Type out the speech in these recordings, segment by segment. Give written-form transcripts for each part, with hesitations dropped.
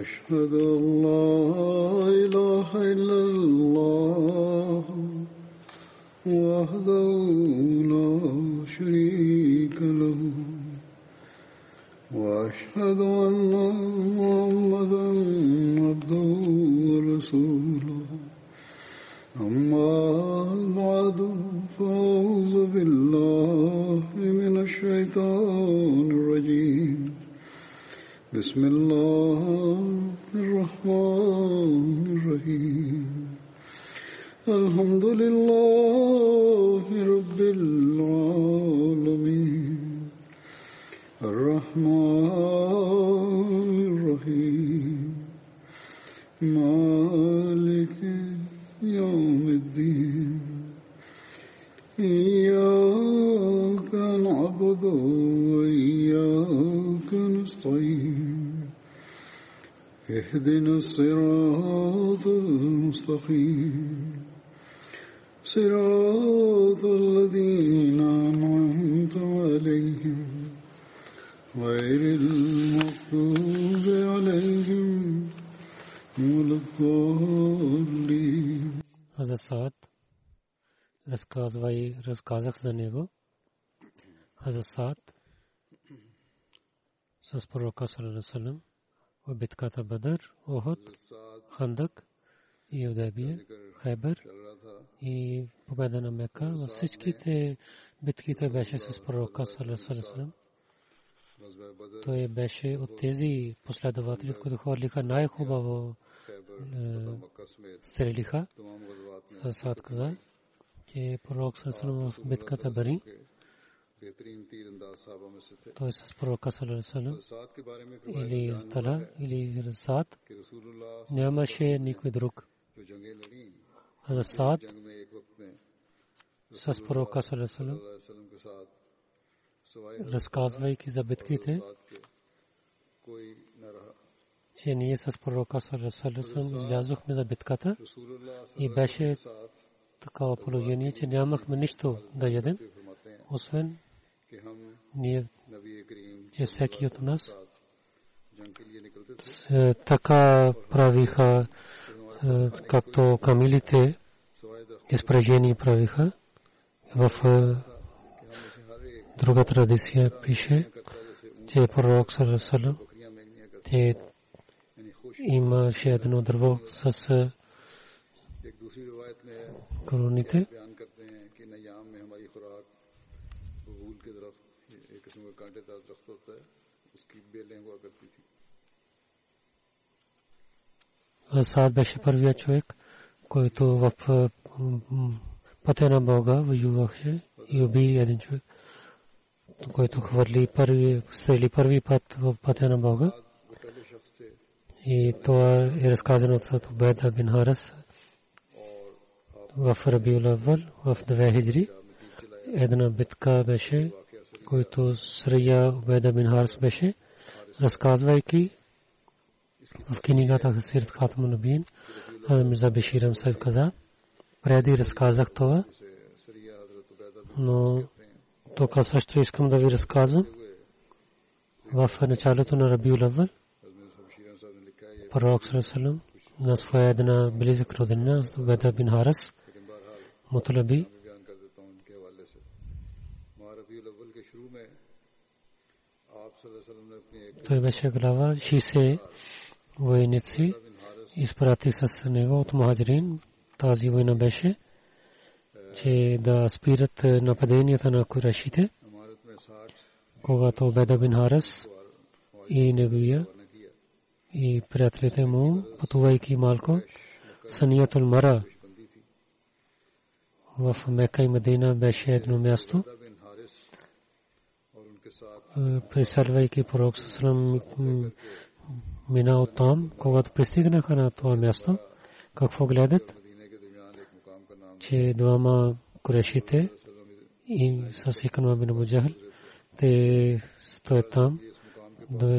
أشهد أن لا إله إلا الله وحده لا شريك له وأشهد أن محمدا عبده ورسوله أما بعد فأعوذ بالله من الشيطان الرجيم بسم الله الرحمن الرحيم الحمد لله رب العالمين الرحمن الرحيم مالك يوم الدين إياك نعبد وإياك نستعين اهدنا الصراط المستقيم صراط الذين أنعمت عليهم غير المغضوب عليهم ولا الضالين. Hazrat Sa'd разказах за него. Hazrat Sa'd с пророка саллаллаху алейхи ва саллям в битката Бадр, Ухуд, Хандак и Удайбия, Хайбер и победа на Мека. Във всичките битки той беше с пророка саллаллаху алейхи ва саллям. Той беше от тези последователи, които хвърлиха най-хубаво стрелиха. Саад каза, че пророк саллаллаху в битката Бари, той с пророка саллаллаху или Тала, или Саад, нямаше никой друг. А Саад с пророка саллаллаху разказвайки за битките, че ние с пророка саллаллаху излязохме за битката и беше такова положение, че нямахме нищо да ядем, освен ние, че всеки от нас така правиха, както камилите изпрежени правиха. В друга традиция пише, че пророк саллаллаху те имаше едно дърво с кроните. Саад беше първият човек, който в пътя на Бога воюваше и уби един човек, който хвърли първи път в пътя на Бога. И това е разказано от Убайда бин Харис в Рабиул Авъл в 2 хиджри. Една битка беше, който срия Убайда бин Харис беше, разказвайки в книгата Сират Хатмун Набиин. Мирза Башир Амсаев каза, преди разказах това, но тока също искам да ви разказвам. В началото на Рабиул Авъл пророк саллаллаху на своя една близък родина с Убайда бин Харис мутлаби. Той беше глава 60 войници изпрати с него от мухаджирин. Тази война беше, че да спират нападенията на курашите, когато Убайда бин Харис и неговия и приятелите му, пътувайки малко, Саниятул Мара в Мека и Медина беше едно място. Преселвайки пророк саллаллаху алейхи ва саллям мина оттам, когато пристигнаха на това място, какво гледат? Че двама курешите и с Икримата бин Аби Джахл, те стоят там,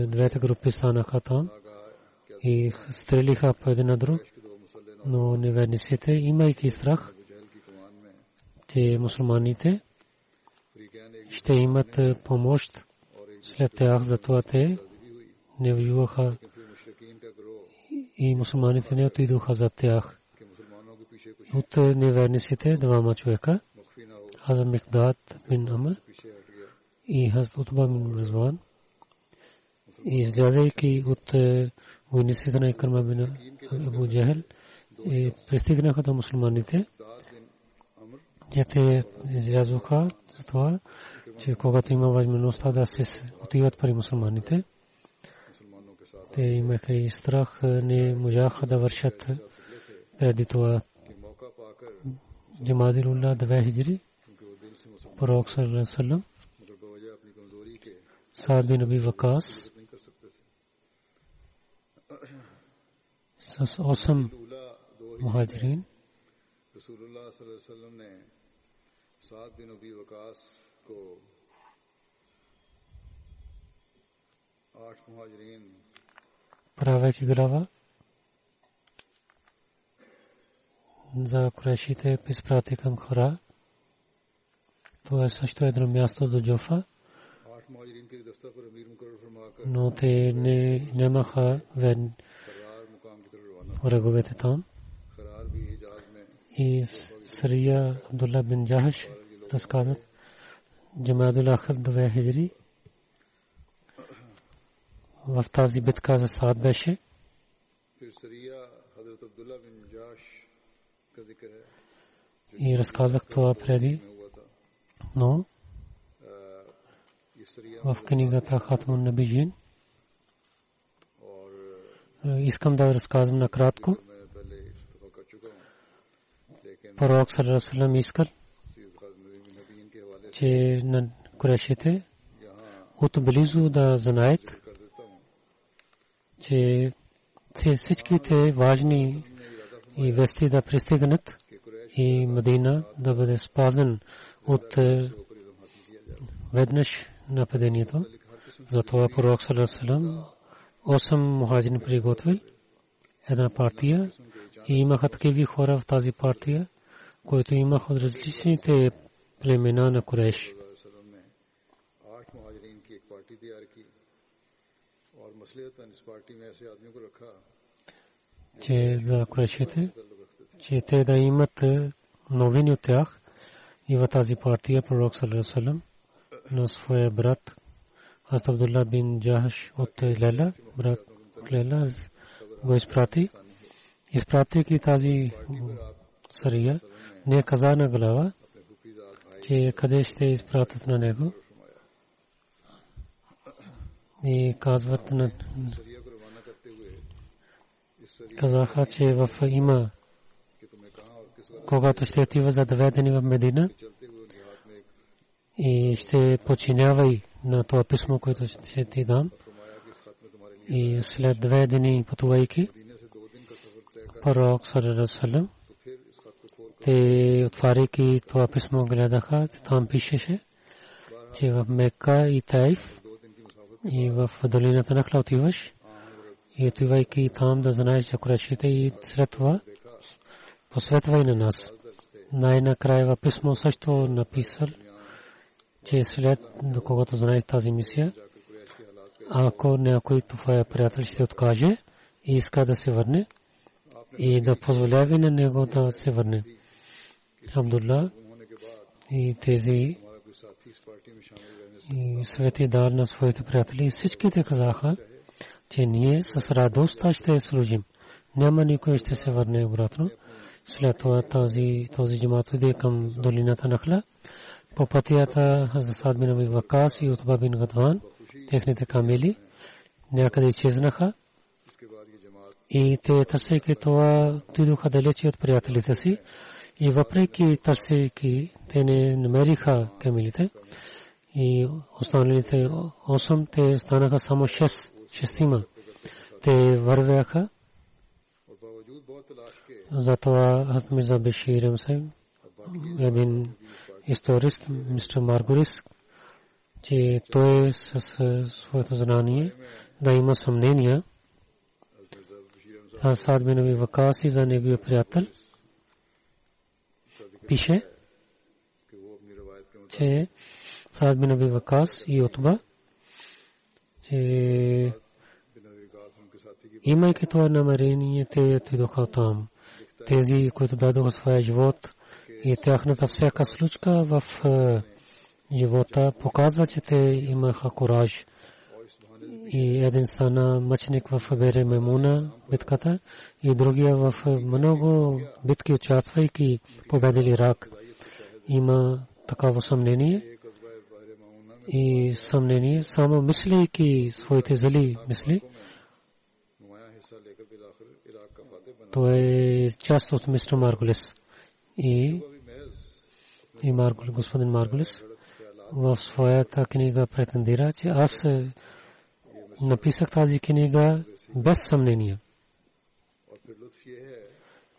двете групи станаха там и стрелиха по един на друг, но неверниците, имайки страх, че мусулманите ще имат помощ след тях, затова те не воюваха и мусулманите не отидоха за тях. От неверниците двама човека, Хазрат Микдад бин Амр и Хазрат Утба бин Ghazwan, и излязайки от войниците на Икримah бин Абу Джахл, и пристигнаха до мусулманите. Те излязоха за това, че когато има възможността да се отиват при мусулманите, те имаха и страх, не можаха да вършат преди това. Джамадилулла 2 хиджри, пророк саллаллаху алейхи ва саллям, Сa'д бин Аби Вакас, с 8 мухаджирин. Расулуллах саллаллаху алейхи ва саллям не Сa'д бин Аби Вакас ко 8 мухаджирин правайки глава за курайшите изпрати към Хора. Това е също едно място до Джофа, но те не нямаха враговете там. И Сария Абдулла бин Джахш разказа Джамадул Ахир 2 хиджри. В тази битка за Саад беше. И разказах това преди, но в книгата Хатмун Набиин искам да разказвам накратко. Пророк саллаллаху алейхи ва саллям искал, че на курайшите отблизо да знаят, че всичките важни и вести да пристигнат и Мадина да бъде спазен от веднъж нападението. Затова пророк саллаллаху алейхи ва саллям 8 мухаджирин приготвил една партия и имаха такива хора в тази партия, които имаха различните племена на Курайш. Че за курайшите, че те да имат новини от тях. И в тази партия пророк саллаллаху алейхи ва саллям на своя брат Хазрат Абдулла бин Джахш от Лейла, брат Лейла, го изпрати. Изпратейки тази сария, не каза на глава, че къде ще изпратят на него. И казват на казаха, че в има, когато ще отива за доведени в Медина и ще подчинявай на това писмо, което ще ти дам. И след 2 дни пътувайки, пророк саллаллаху алейхи ва саллям, те отваряйки това писмо гледаха, там пишеше, че в Мека и Таиф и в долината Нахла отиваш. И отивайки там да знаеш, че курайшите и след това посветвай на нас. Най-накрая в писмо също написал, че след когато знаеш тази мисия, ако някой твой приятел ще откаже и иска да се върне, и да позволява на него да се върне. Абдулла и тези и свети дар на своите приятели, всичките казаха, че ние с радост ще служим. Няма никой ще се върне обратно. След това този джамаат иде към долината Нахла. По пътята за Сa'д бин Аби Вакас и Утба бин Ghazwan, техните камели, някъде изчезнаха. И те търсейки това, отидоха далече от приятелите си. И въпреки търсейки, те не намериха камелите. И останалите 8, те останаха само 6. Те вървяха. Затова аз мисля Беширам се, един историст, мистер Маргорис, че той със своето знание да има съмнения. Сa'д бин Аби Вакас и за неговия приятел пише, че Сa'д бин Аби Вакас и Утба, че Имайки това намерение, те отидоха там. Тези, които дадоха своя живот и тяхната всяка случка в живота показва, че те имаха кураж. И един стана мъченик в Бере Маймуна битката и другия в много битки участвайки победил Ирак. Има такова съмнение и съмнение само мислейки своите зли мисли. То е част от мистер Маргулис и господин Маргулис в своята книга претендира, че аз написах тази книга без съмнение.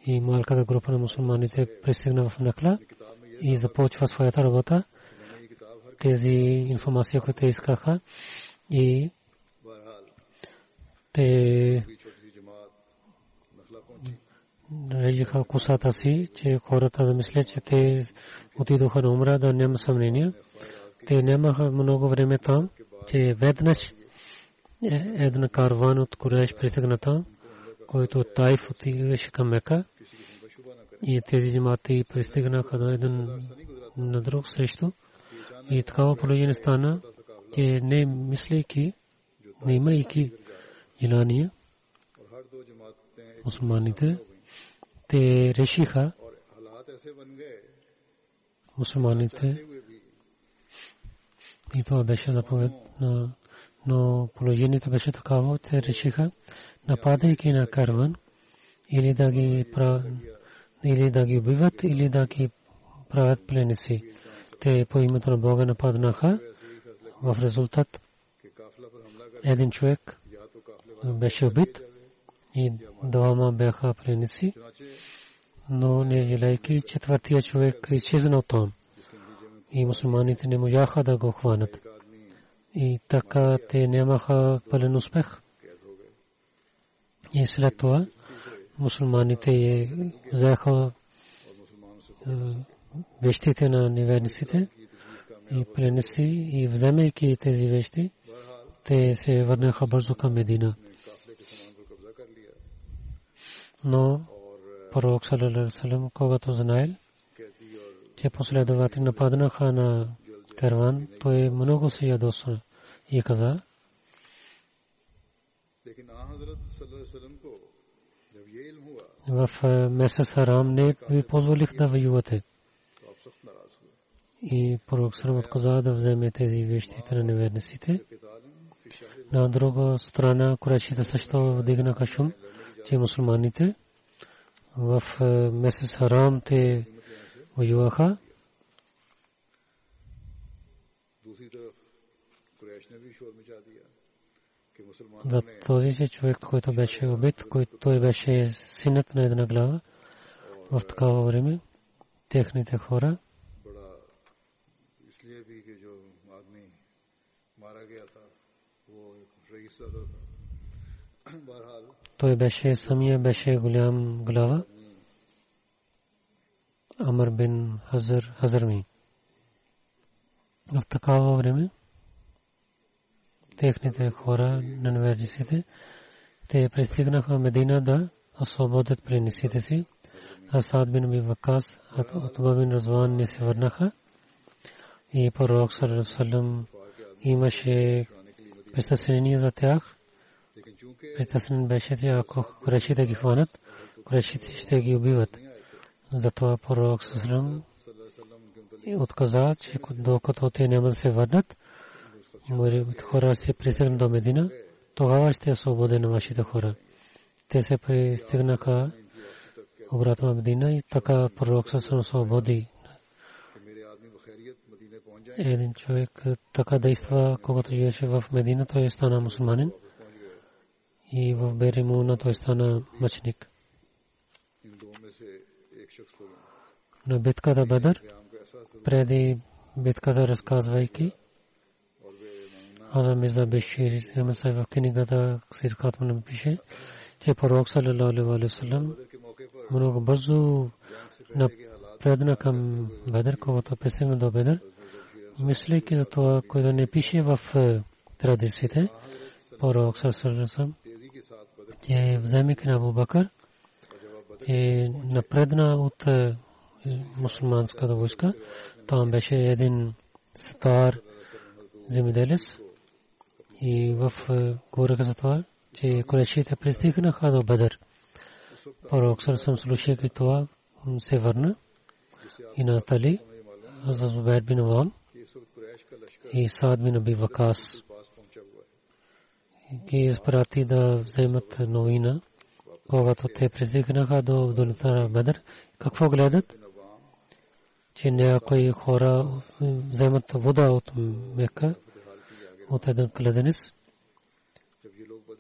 И малката група на мусулманите пристигна в Накла и започва своята работа. Тези информации, които те искаха, и те релиха косата си, че хората да мислят, че те отидоха на умра, да няма съмнение. Те нямаха много време там, че веднъж един караван от Курайш пристигна там, който от Тайф отиваше към Мека. И тези джамати пристигнаха един на друг срещу. И такава положение стана, че не мислейки, не имайки желание, мусулманите те решиха, мусулманите, и това беше заповед на, но положението беше такава, те решиха, нападайки на караван, или да ги убиват, или да ги правят пленници. Те по името на Бога нападнаха. В резултат един човек беше убит и двама бяха пленници, но не желайки четвъртия човек изчезнал там и мусулманите не можаха да го хванат. И така те нямаха пълен успех. И след това мусулманите взеха вещите на неверниците и пленници и вземайки тези вещи, те се върнаха бързо към Медина. Но пророк саллалаху алейхи ва саллям, когато знаел, че последователи нападнаха на караван, той много се ядоса и каза, в месец Харам не ви позволих да воювате. И пророк срам отказа да вземе тези вещите на неверниците. На друга страна, курайшите също вдигнаха шум, че мусулманите в месец Харам те воюваха. За този човек, който беше убит, който беше синът на една глава, в такава време техните хора той беше самия беше голям глава Амр бин Хазрами. В такава време техните хора на неверниците те пристигнаха в Медина да освободят пленниците си. Сад бин Аби Вакас, Утба бин Ghazwan не се върнаха и пророк саллалаху алейхи ва саллям имаше притеснение за тях. Притеснен беше, че ако курайшите ги хванат, курайшите ще ги убиват. Затова пророк саллалаху алейхи ва саллям отказа, че докато те няма да се върнат, моите хора се пристигнат до Медина, тогава ще освободя на вашите хора. Те се пристигнаха обратно в Медина и така пророк се освободи. Един човек така действа, когато живеше в Медина, той стана мусулманин и в Беремуна той стана мъченик. На битката Бадър, преди битката разказвайки, Аз Миза Бешир в книгата Сиркат му напише, че пророк саллалаху алейхи ва саллям много бързо напредна към Бадър, когато пристигна до Бадър. Мислейки за това, което не пише в традициите, пророк саллалаху алейхи ва саллям че вземайки на Абу Бакър, че напредна от мусулманската войска. Там беше един стар земеделец и в говореха за това, че курейшите пристигнаха до Бадър. Пророк съм слушайки това се върна и настали за Зубайр бин Авам и Саад бин Аби Вакас ки изпрати да вземат новина, когато те пристигнаха до долината на Бадър. Какво гледат? Че някои хора вземат вода от Мека, от един кладенец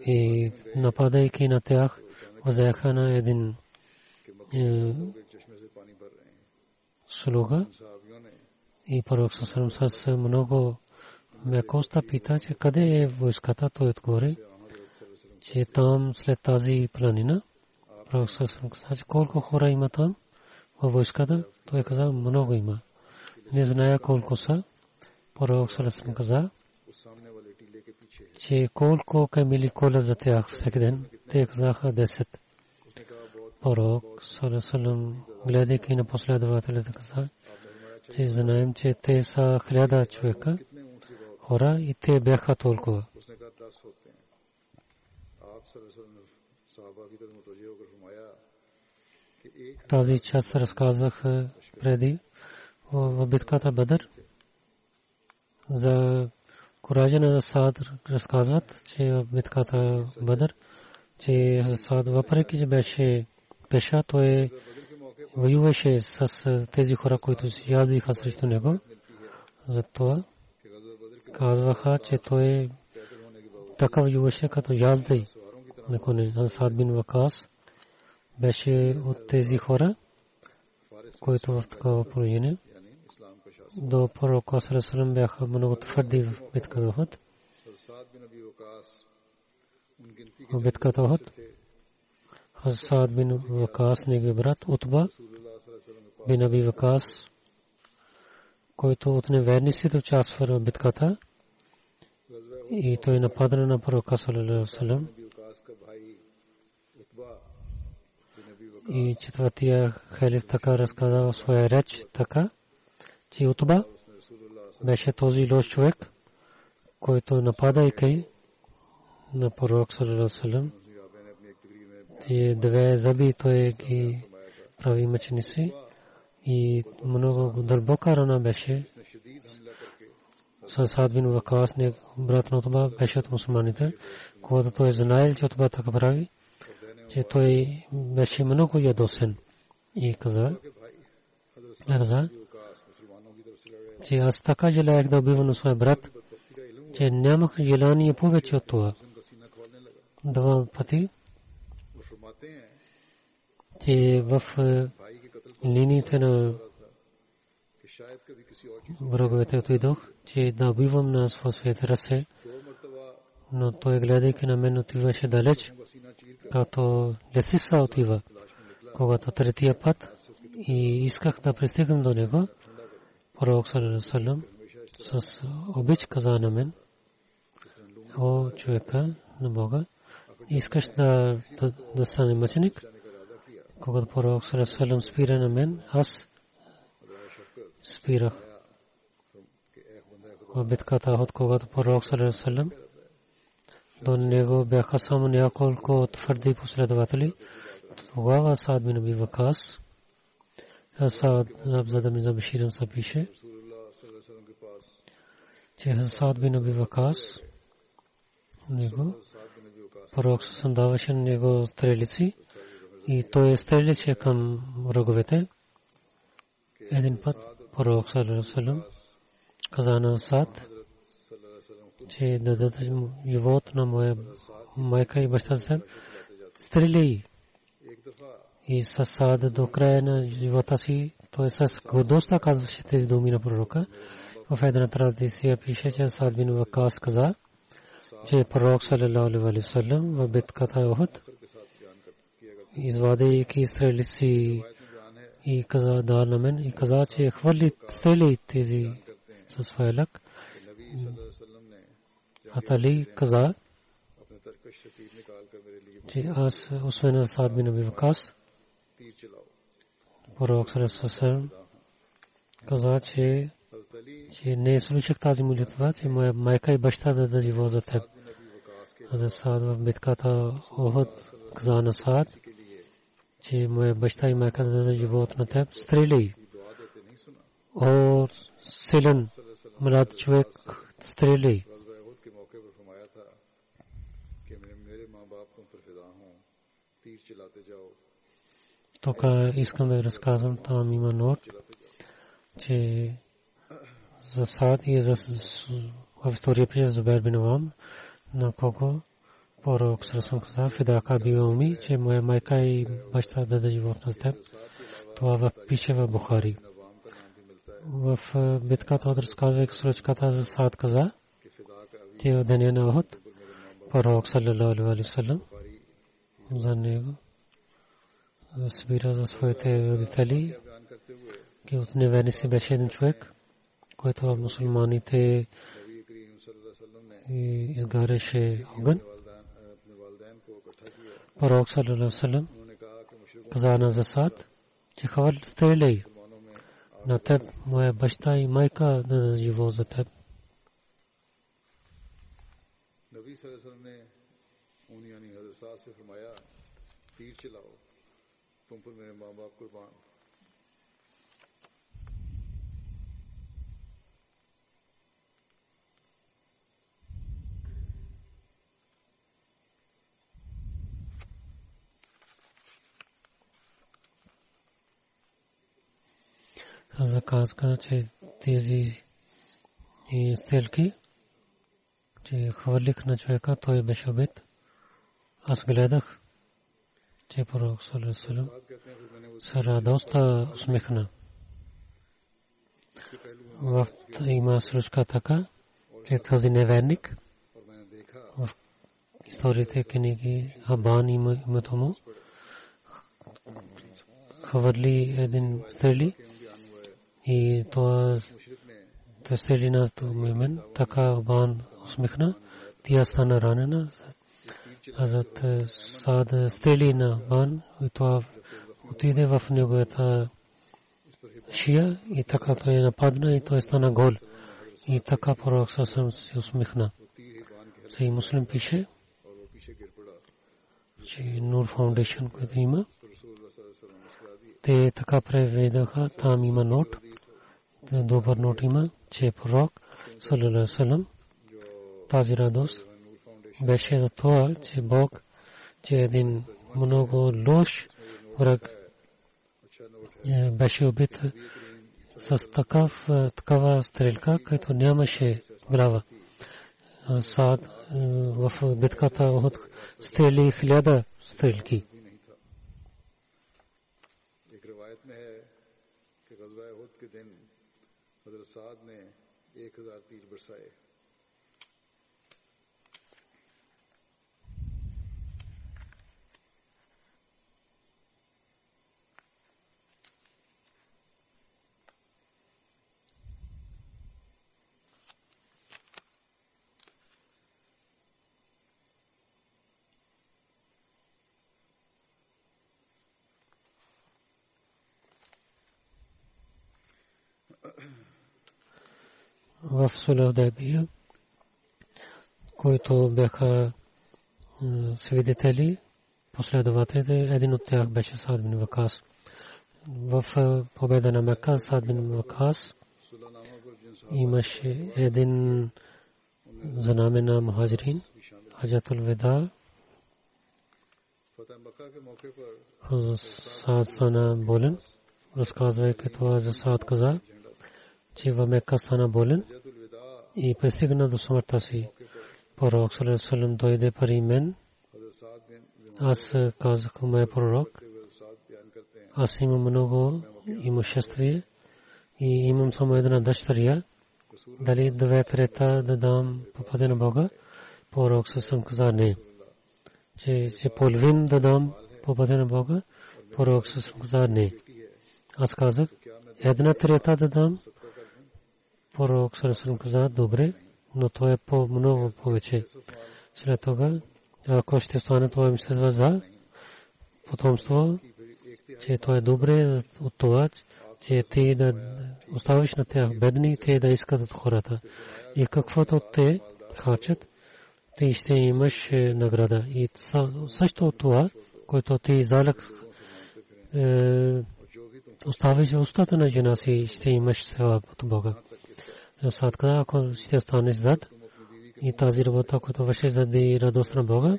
и нападайки на тях, взеха на един слуга и пророк с много мекоста пита, че къде е войската. Той отговори, че там след тази планина. Пророк с колко хора има там във войската? Той каза, много има. Не зная колко са. Пророк Салесен каза, че колко камили коля за тях всеки ден. Те казаха 10. Пророк Салесен, гледайки на последователите, каза, че знаем, че те са 1000 човека хора и те бяха толкова. Тази част разказах преди в битката Бадър. За куража на Саад разказват, че в битката Бадър, че Саад въпреки, че беше пеша, той воюваше с тези хора, които яздиха срещу него. Затова казваха, че той така воюваше като язди на коне. Саад бин Вакас беше от тези хора, които в такова положение. До пророка Салесалам бяха много твърди в битката Ухуд. В битката Ухуд Саад бин Вакас, негов брат Утба бин Аби Вакас, който от неверниците участва в битката и той нападна на пророка Салесалам. И четвъртия халиф така разказа в своя реч така, че Утба беше този лош човек, който нападайки на пророк саллалаху алейхи ва саллям, две зъби той ги прави мъченици и много дълбока рана беше. Саад бин Вакас, брат на Утба, беше от мусулманите. Когато той знаел, че Утба така прави, че той беше много ядосен и каза, че аз така желаях да убивам на своя брат, че нямах желание повече от това. Два пъти, че в линиите на враговете отидох, че да убивам на своите ръце, но той гледайки на мен отиваше далеч, като лесица отива. Когато третия път и исках да пристигам до него, пророк саллалаху алейхи ва саллям с обич каза на мен, о човека на Бога, искаш да стане мъченик. Когато пророк саллалаху алейхи ва саллям спира на мен, аз спирах. В битката Ухуд, когато пророк саллалаху алейхи ва саллям до него бяха само няколко твърди последователи. Тогава Саад бин Аби Вакас, Саад Абзада бин Забиширам се пише, че Саад бин Аби Вакас, пророк Сусам даваше на него стрелици и той стрелише към враговете. Един път пророк Сусам каза на Саад, че да дадеш живот на моя майка и баща си, стрели. И със Саад до края на живота си, той с гордостта казваше тези думи на пророка. В една традиция пише, че Саад бин Вакас каза, че пророк саллалаху алейхи ва саллям в битката Ухуд, извадейки стрелици и каза да на мен, и каза, че хвърли стрели тези със своя лък. Атали каза, че аз, освен на Сa'д bin Abi Waqqas, пророк ﷺ каза, че не слушах тази молитва, че моя майка и баща да живеят за теб. Аз Сa'д в битката Охот каза на Сa'д, че моя баща и майка да живеят на теб. Стрели. О, силен млад човек, стрели. Тук искам да разказвам, там има нот, че за Сa'д и за история при Зубайр бин Авам, на кого пророк ﷺ каза, фидака би уми, че моя майка и баща да живеят на теб. Това пише в Бухари. В битката разказва случката за Сa'д каза, че от деня на Ухуд, пророк ﷺ за него събира за своите родители, че от неведници беше един човек, който мусулманите изгаряше огън. Пророк ﷺ каза на Сa'д, че хвали стрелей на теб, моя баща и майка да живеят за теб. Наби ﷺ не уни яни хазрат Сa'д се фармая, тир чलाओ, तुम पर मेरे मां-बाप कुर्बान. Заказ каза, че тези стрелки, че хвърлих на човека, той беше убит. Аз гледах, че пророк ﷺ се радостта усмихна. Има случка така, че този неверник в историята книги Абан името му хвърли един стрели. И това стрели на Мумен, така Абан усмихна, тя стана ранена. Азат Сa'д стрели на Абан и това отиде в неговата шия и така той нападна и той стана гол. И така пророк ﷺ се усмихна. Сахи Муслим пише, че Нур Фаундейшън, който има, те така преведаха, там има нот, добър нот има, че пророк ﷺ тази радост беше за това, че Бог, че един много лош враг беше убит с такава стрелка, като нямаше глава. Сa'д в битката от стрели 1000 стрелки. Сa'д نے 1000 تیر برسائے. В Сулх Худайбия, които бяха свидетели, последователите, един от тях беше Сa'д bin Waqqas. В победа на Мека Сa'д bin Waqqas имаше един знаме на мухаджирин, хаджатул веда. Сa'д стана болен, разказвайки това за Сa'д каза, че в Мека стана болен и пристигна до смъртта си. Пророк ﷺ дойде при мен. Аз казах, моя пророк, аз имам много имуществие и имам само една дъщеря. Дали 2/3 да дам по пътя на Бога? Пророк ﷺ каза не. Че половин да дам по пътя на Бога? Пророк ﷺ каза не. Аз казах, 1/3 да дам. Пророк ﷺ каза, добре, но то е по-много повече. След това ако ще стане това им следва за потомство, че то е добре от това, че ти да оставиш на тях бедни, те да искат от хората. И каквото те харчат, ти ще имаш награда. И също това, което ти залък оставиш устата на жена си, ще имаш севап от Бога. Садка, ако ще останеш зад и тази работа, която върши заради радост на Бога,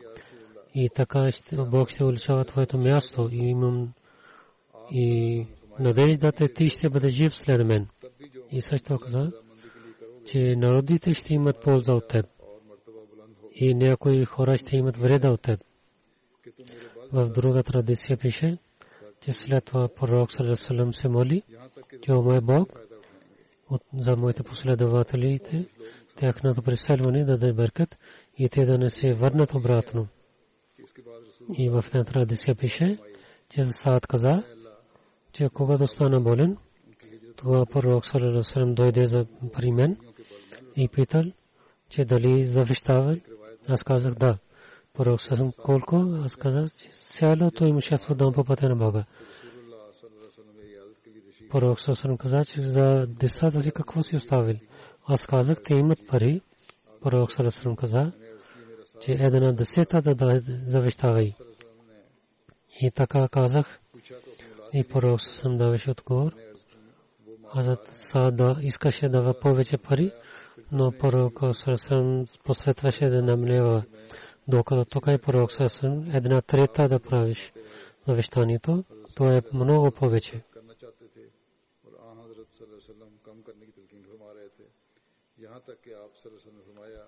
и така Бог ще увеличава твоето място и имам и надеждата ти ще бъде жив след мен. И също каза, че народите ще имат полза от теб и някои хора ще имат вреда от теб. В друга традиция пише, че след това пророк ﷺ се моли, че о мой Бог, за моите последователите, тяхното преселване да даде бъркат и те да не се върнат обратно. И в тази традиция пише, че Саад каза, че когато стана болен, тогава пророк ﷺ дойде за при мен и питал, че дали завещава. Аз казах да. Пророк ﷺ колко? Аз казах, че цялото имущество дам по пътя на Бога. Пророк ﷺ каза, че за децата си какво си оставил? Аз казах, те имат пари. Пророк ﷺ каза, че една десета да завещавай. И така казах, и пророк ﷺ давеше отговор. Саад искаше да дава повече пари, но пророк ﷺ посветваше да намалява. Докато тук е пророк ﷺ, една трета да правиш завещанието, то е много повече.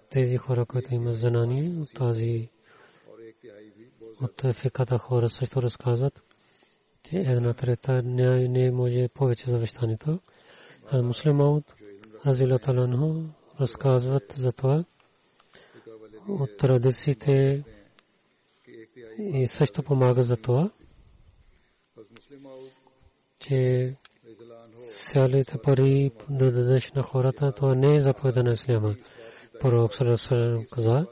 Тези хора, които имат знание от тази от фиката хора също разказват, че една трета не може повече завещанието. А муслимът разилата ланху разказват за това от традициите и също помага за това, че цялите пари да дадеш на хората, това не е заповеда на исляма. Пророк ﷺ каза,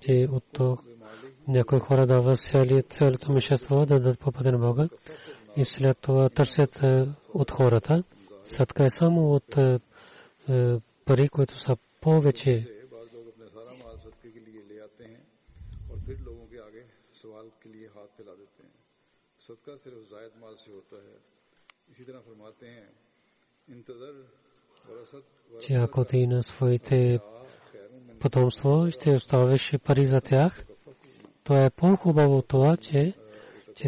че от то някои хора дават цялото имущество да дадат по пътя на Бога и след това търсят от хората. Садка е само от пари, които са повече. Че ако ти на своите потомство ще оставиш пари за тях, то е по-хубаво това, че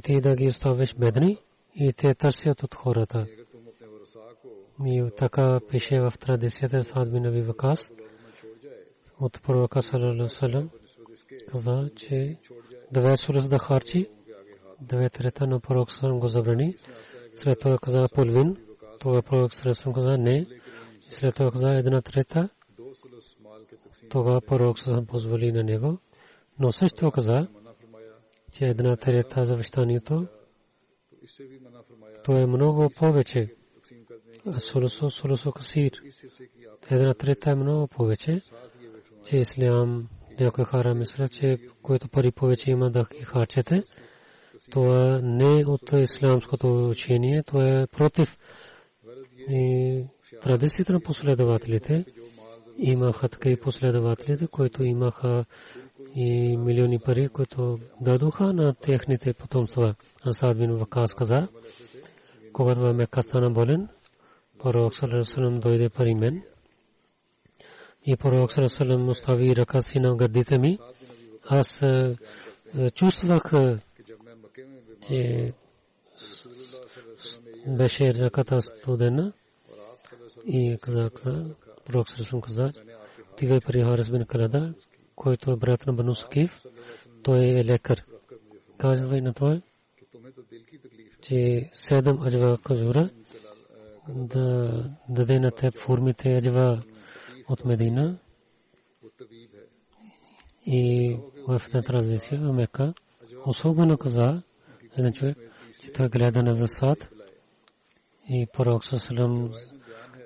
ти да ги оставиш бедни и те търсят от хората. И така пише в традицията Саад бин Аби Вакас от пророка ﷺ каза, че две суръс да харчи, две трета на пророк ﷺ го забрани. След това каза половин, това пророк ﷺ каза не. След това каза една трета, това пророк ﷺ позволи на него. Но също каза, че една трета завещанието, то е много повече. Сулусо касир. Една трета е много повече, че ислям някои хора мислят, че които пари повече има да ги харчете, това не от ислямското учение, то е против традицията на последователите. Имаха така и последователите, които имаха и милиони пари, които дадоха на техните потомства. Саад бин Вакас каза, когато в Мека стана болен, пророк ﷺ дойде при мен и пророк ﷺ остави ръка си на гърдите ми. Аз чувствах, че беше ръката студена и пророк ﷺ каза, отивай при Харис бин Карада, който е брат на Бану Сакиф, той е лекар. Казвай на това, че 7 аджва казура да даде на теб формите аджва от Медина и в тази традиция в Мека Особено каза един човек, че той гледа на засад и пророк салам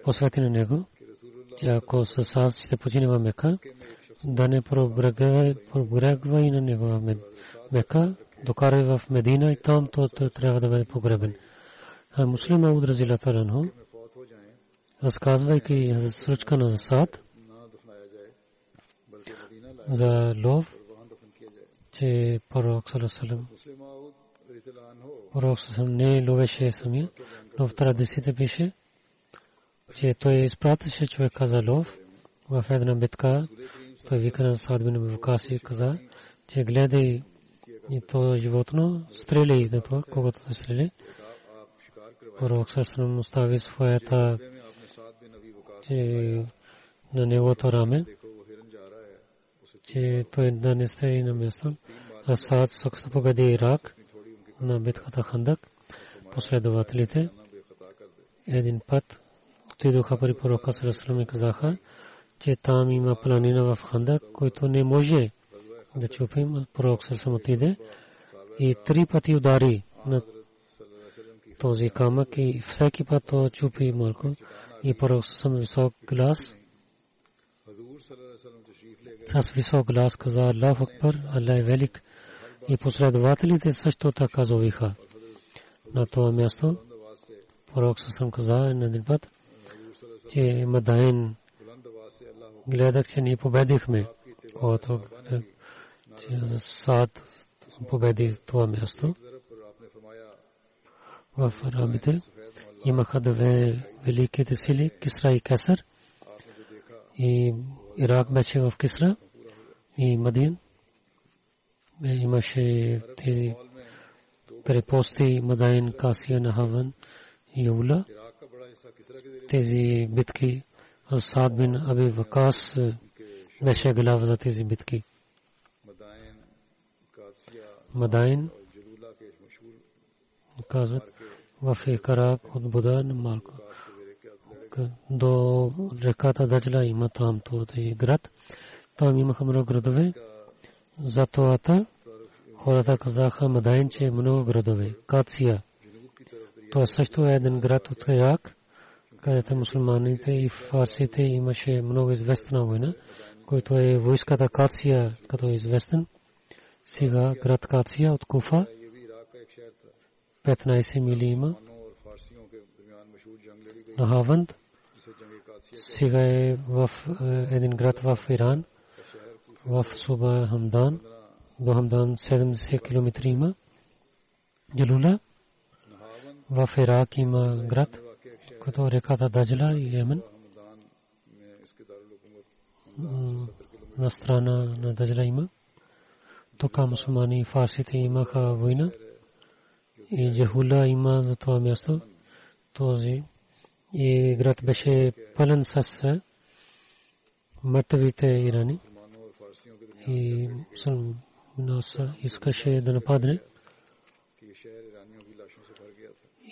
посвети на него, че ако засад ще почине в Мека, да не пробръгва и на него в Мека, докарай в Медина и там той трябва да бъде погребен. Муслим Ауд разилата рано, разказвайки случка на засад, за лов, че пророк салам не ловеше самия, но в традициите пише, че той изпратеше човека за лов в една битка. Той вика на Сa'д бин Аби Ваккас и каза, че гледай и то животно, стреляй на това, когато се стреля. Пророк салам остави своята на неговото раме, че той да не сте и на място. А Сa'д също победи Ирак на битката Хандак. Последователите един път отидоха при пророка салам и казаха, че там има планина в Хандак, който не може да чупим. Пророк салам отиде и три пъти удари на този камък и всеки път то чупи малко. И пророк салам висок глас, с висок глас каза: Аллах Акбар, Аллах е велик. И последователите също така зовиха на това място. Пророк салам каза на един път, че Мадa'ин гледах, че ние победихме, когато Сa'д победи това място. В арабите имаха две великите сили, Кисра и Кесар. И Ирак беше в Кисра и Мадин. Имаше тези крепости Мадa'ин, Касия, Наhavand и Jalula. Тези битки Сa'д бин Аби Ваккас беше глава за тези битки. Мадa'ин казват в Ирак от Буда на Малко до реката Даджла има там този град. Там имаха много градове. Затова хората казаха Мадa'ин, че много градове. Кация. Това също е един град от Ирак, където мусулманите и фарсите имаше много известна война, който е войската Кация, като е известен. Сега град Кация от Куфа 15 мили има. Наhavand сега е в един град в Иран, в суба Хамдан. До Хамдан 70 км има. Jalula в Ирак има град, като реката Даджла и Йемен. На страна на Даджла има. Тук мусулмани и фарсите имаха война. И Jalula има за това място. Този и град беше пълен с мъртвите ирани. И мусулманина искаше да нападне.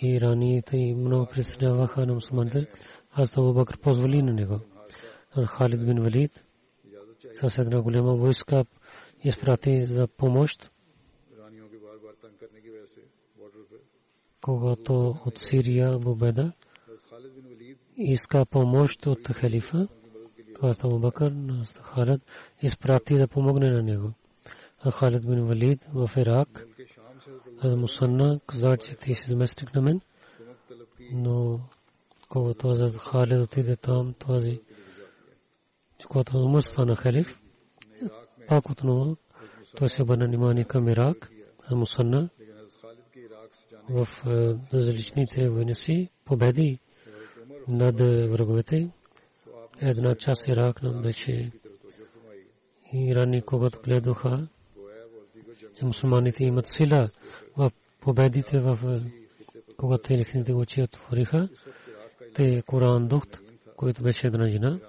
Ираните много притесняваха на мусулманите. Хазрат Абу Бакр позволи на него. Халид бин Валид с една голяма войска изпрати за помощ. Когато от Сирия Убайда иска помощ от халифа, хазрат Абу Бакр Халид изпрати да помогне на него. Халид бин Валид в Ирак Мусанна каза, че ти си заместник на мен, но когато за Халид отиде там, този, когато Умар стана халиф, пак отново той се обърна внимание към Ирак. Мусанна в различните войници победи над враговете. Една част Ирак нам беше ирани, когато гледаха, че мусулманите имат сила в победите, когато техните очи отвориха. Те Коран Духт, който беше една жена.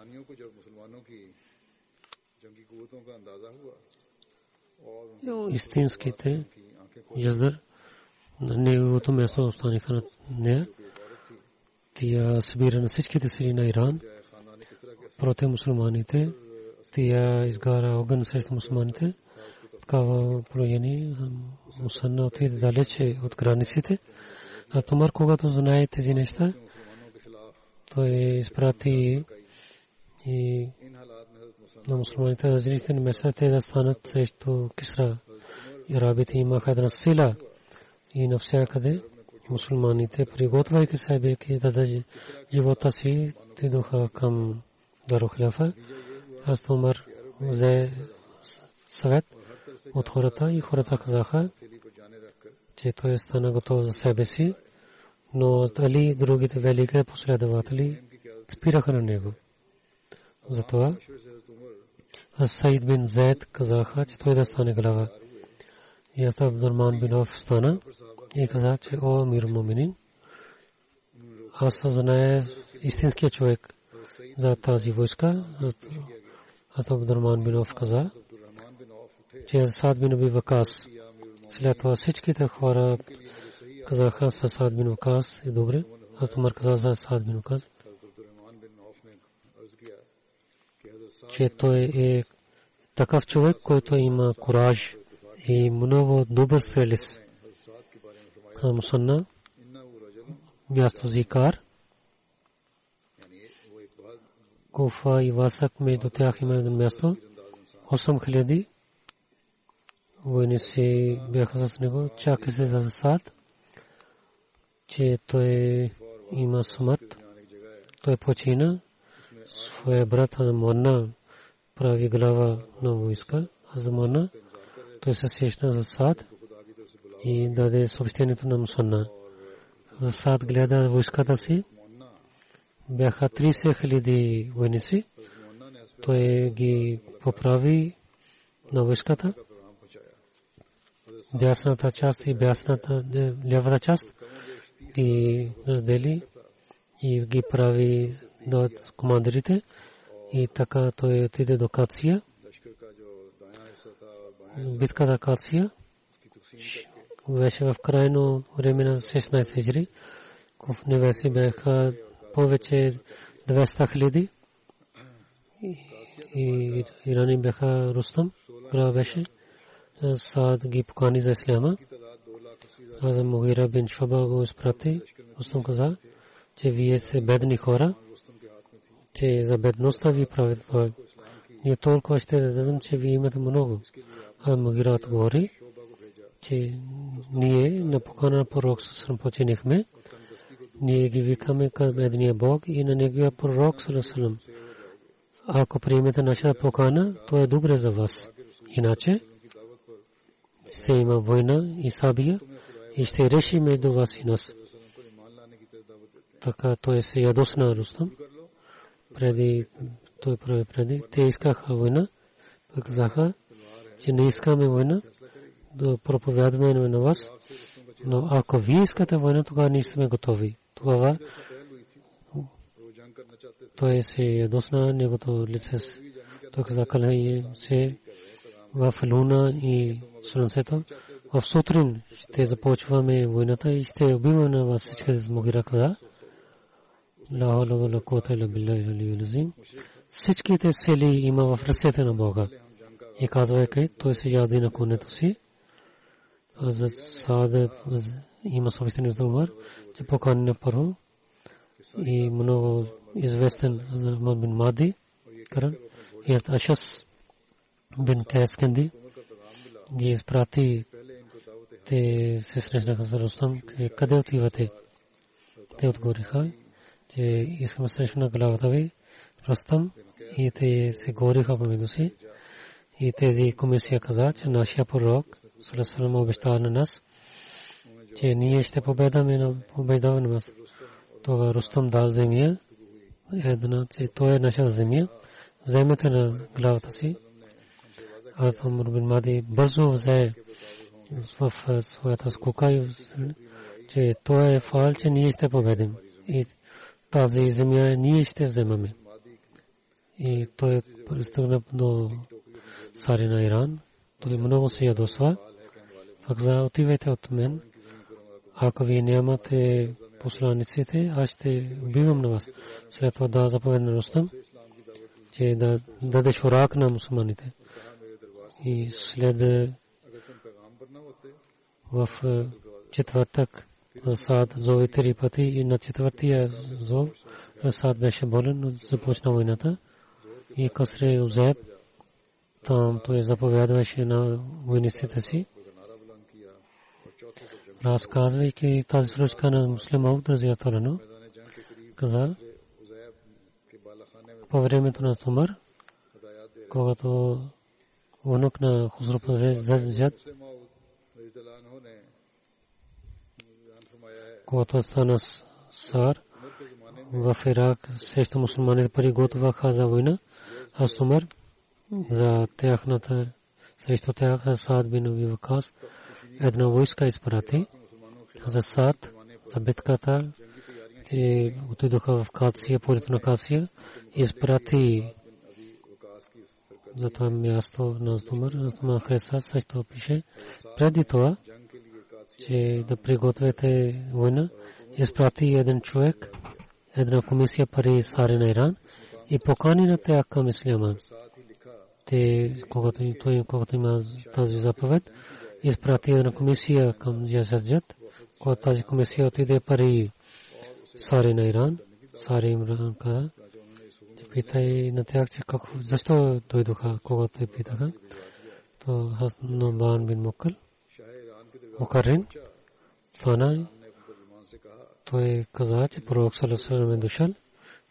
Истинските яздар на неговото място останаха на нея. Тя събира на всичките сили на Иран против мусулманите. Тя изгара огън срещу мусулманите. Такава прояни Мусана отиде далече от границите. А Тамар, когато знае тези неща, той изпрати и на мусулманите различни места, те да станат срещу Кисра. И арабите имаха една сила и навсякъде мусулманите, приготвяйки себе да дадат живота си, отидоха към Дару Хилафа. Аз Тамар взе съвет от хората и хората казаха, че той стана готов за себе си, но Али другите велики последователи спираха на него. Затова Саид бин Зейд казаха, че той да стане глава. И аз Абдурман бин Ауф стана и каза, че о амир муминин, аз знае истинския човек за тази войска. Аз Абдурман бин Ауф каза, че Сад бин Аби Вакас. След това всичките хора казаха с Сад бин Вакас и добре. Аз Тумар каза за Сад бин Вакас, че той е такъв човек, който има кураж и много добър стрелец. Мусанна, място Зикар, Куфа и Васак, между тях има едно място. 8000 войници бяха с него, чака се за Сад, че той има смърт. Той почина. Своя брат Азмана прави глава на войска. Азмана той се сещна за Сад и даде съобщението на Мусана. Сад гледа войската си. Бяха 30,000 войници. Той ги поправи на войската. Дясната част и лявата част ги раздели и ги прави до командирите, и така той отиде до Кация. Битката на Кация беше в крайно време на 16 хиджри. Куфневеси бяха повече 200,000 и ирани бяха Рустам. Грава беше Саад ги покани за исляма. Аз Мугира бин Шу'ба го изпрати. Рустам каза, че вие сте бедни хора, че за бедността ви правите това. Ние толкова ще дадем, че ви имате много. А Мугира отговори, че ние на покана на пророк Сърсърм починихме. Ние ги викаме към едния Бог и на неговия пророк Сърсърм. Ако приемете нашата покана, то е добре за вас. Иначе ще има война и сабия и ще реши между вас и нас. Така той се ядосна Рустам. Преди те искаха война, казаха, че не искаме война, да проповядваме на вас, но ако вие искате война, тогава ние сме готови. Тогава той се ядосна, негото лице той каза, че в луна и слънцето в сутрин ще започваме войната и ще убиваме на вас всички с Мугира каза. Всичките сели има в ръцете на Бога. И казвайки, той се яди на конето си. Аз Саад има съобщение за Умар, че покани на първо и много известен Азаман бин Мади, Каран, и Ашас бин Кескенди ги изпрати. Те се срещнаха за Рустам, къде отивате? Те отговориха, че искам срещна главата ви, Рустам, и те се говориха помежду си. И тези комисия каза, че нашия пророк Сърсърм обещава на нас, че ние ще побеждаваме вас. Тога Рустам дал земя, една, че той е наша земя, вземете на главата си. Аз Умар бин Мади бързо взе в своята скука, че той е фал, че ние ще победим. И тази земя ние ще вземаме. И той пристъгна до царя на Иран. Той много се ядосва. Каза, отивайте от мен. Ако вие нямате посланиците, аз ще убивам на вас. След това да заповедна Рустам, че да даде шурак на мусулманите. И след в четвъртък Саад зове три пъти и на четвъртия зов Саад беше болен, започна войната и късре Узеб там той заповядваше на войниците си, разказвайки тази случка на муслим Ауд разиятолено, каза по времето на Тумър, когато внук на Хузрупазре Зазджат, когато стана Сар в Ирак, срещу мусулманите приготвяха за война, а Тумър за тяхната срещу тях Саад бин Аби Вакас една войска изпрати за Саад, за битката. Те отидоха в Кация, полето на Кация и изпрати за това място на Тумър. Тумър Хреса също пише преди това, че да приготвяте война, изпрати един човек, една комисия пари Сари на Иран и покани на тях към исляма. Те, когато има тази заповед, изпрати една комисия към Джазаджат, когато тази комисия отиде пари Сари на Иран, Сари Имран каза, че питай на тях, че защо дойдоха, когато те питаха, то Хасан бин Мукъл, Мукарин, стана, той каза, че пророк Салесалам е дошъл,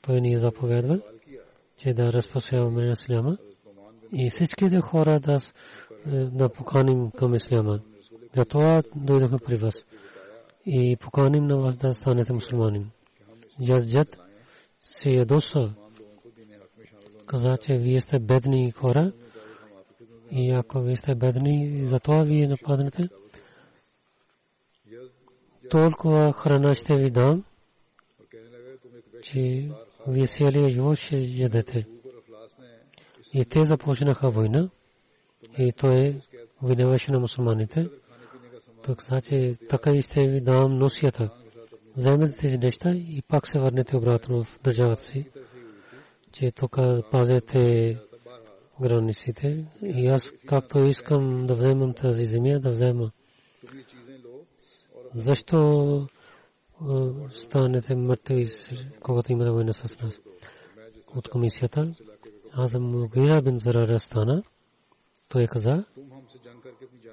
той ни е заповядвал, че да разпространяваме исляма и всичките хора да поканим към исляма. Затова дойдоха при вас и поканим на вас да станете мусулмани. Язджат се ядоса, каза, че вие сте бедни хора и ако вие сте бедни, затова вие нападнете. Толкова храна ще ви дам, че вие селия живот ще ядете. И те започнаха война и той винаваше на мусулманите. Така че така и ще ви дам носията. Вземете тези неща и пак се върнете обратно в държавата си, че тук пазете границите. И аз както искам да вземам тази земя, да взема. Защо станете мъртви, когато имате война с нас? От комисията аз Мугира бин Зарара стана. Той каза,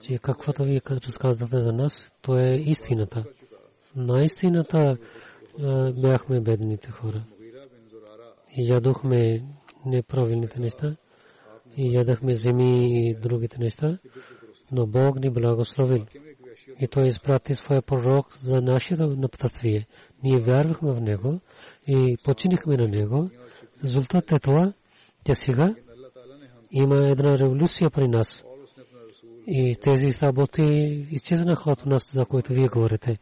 че каквото вие разказвате за нас, то е истината. На истината бяхме бедните хора. И ядохме неправилните неща. И ядохме земи и другите неща. Но Бог ни благословил. И той изпрати своя пророк за нашето напътствие. Ние вярвахме в него и починихме на него. Резултат е това, че сега има една революция при нас. И тези саботи изчезнаха от нас, за които вие говорите.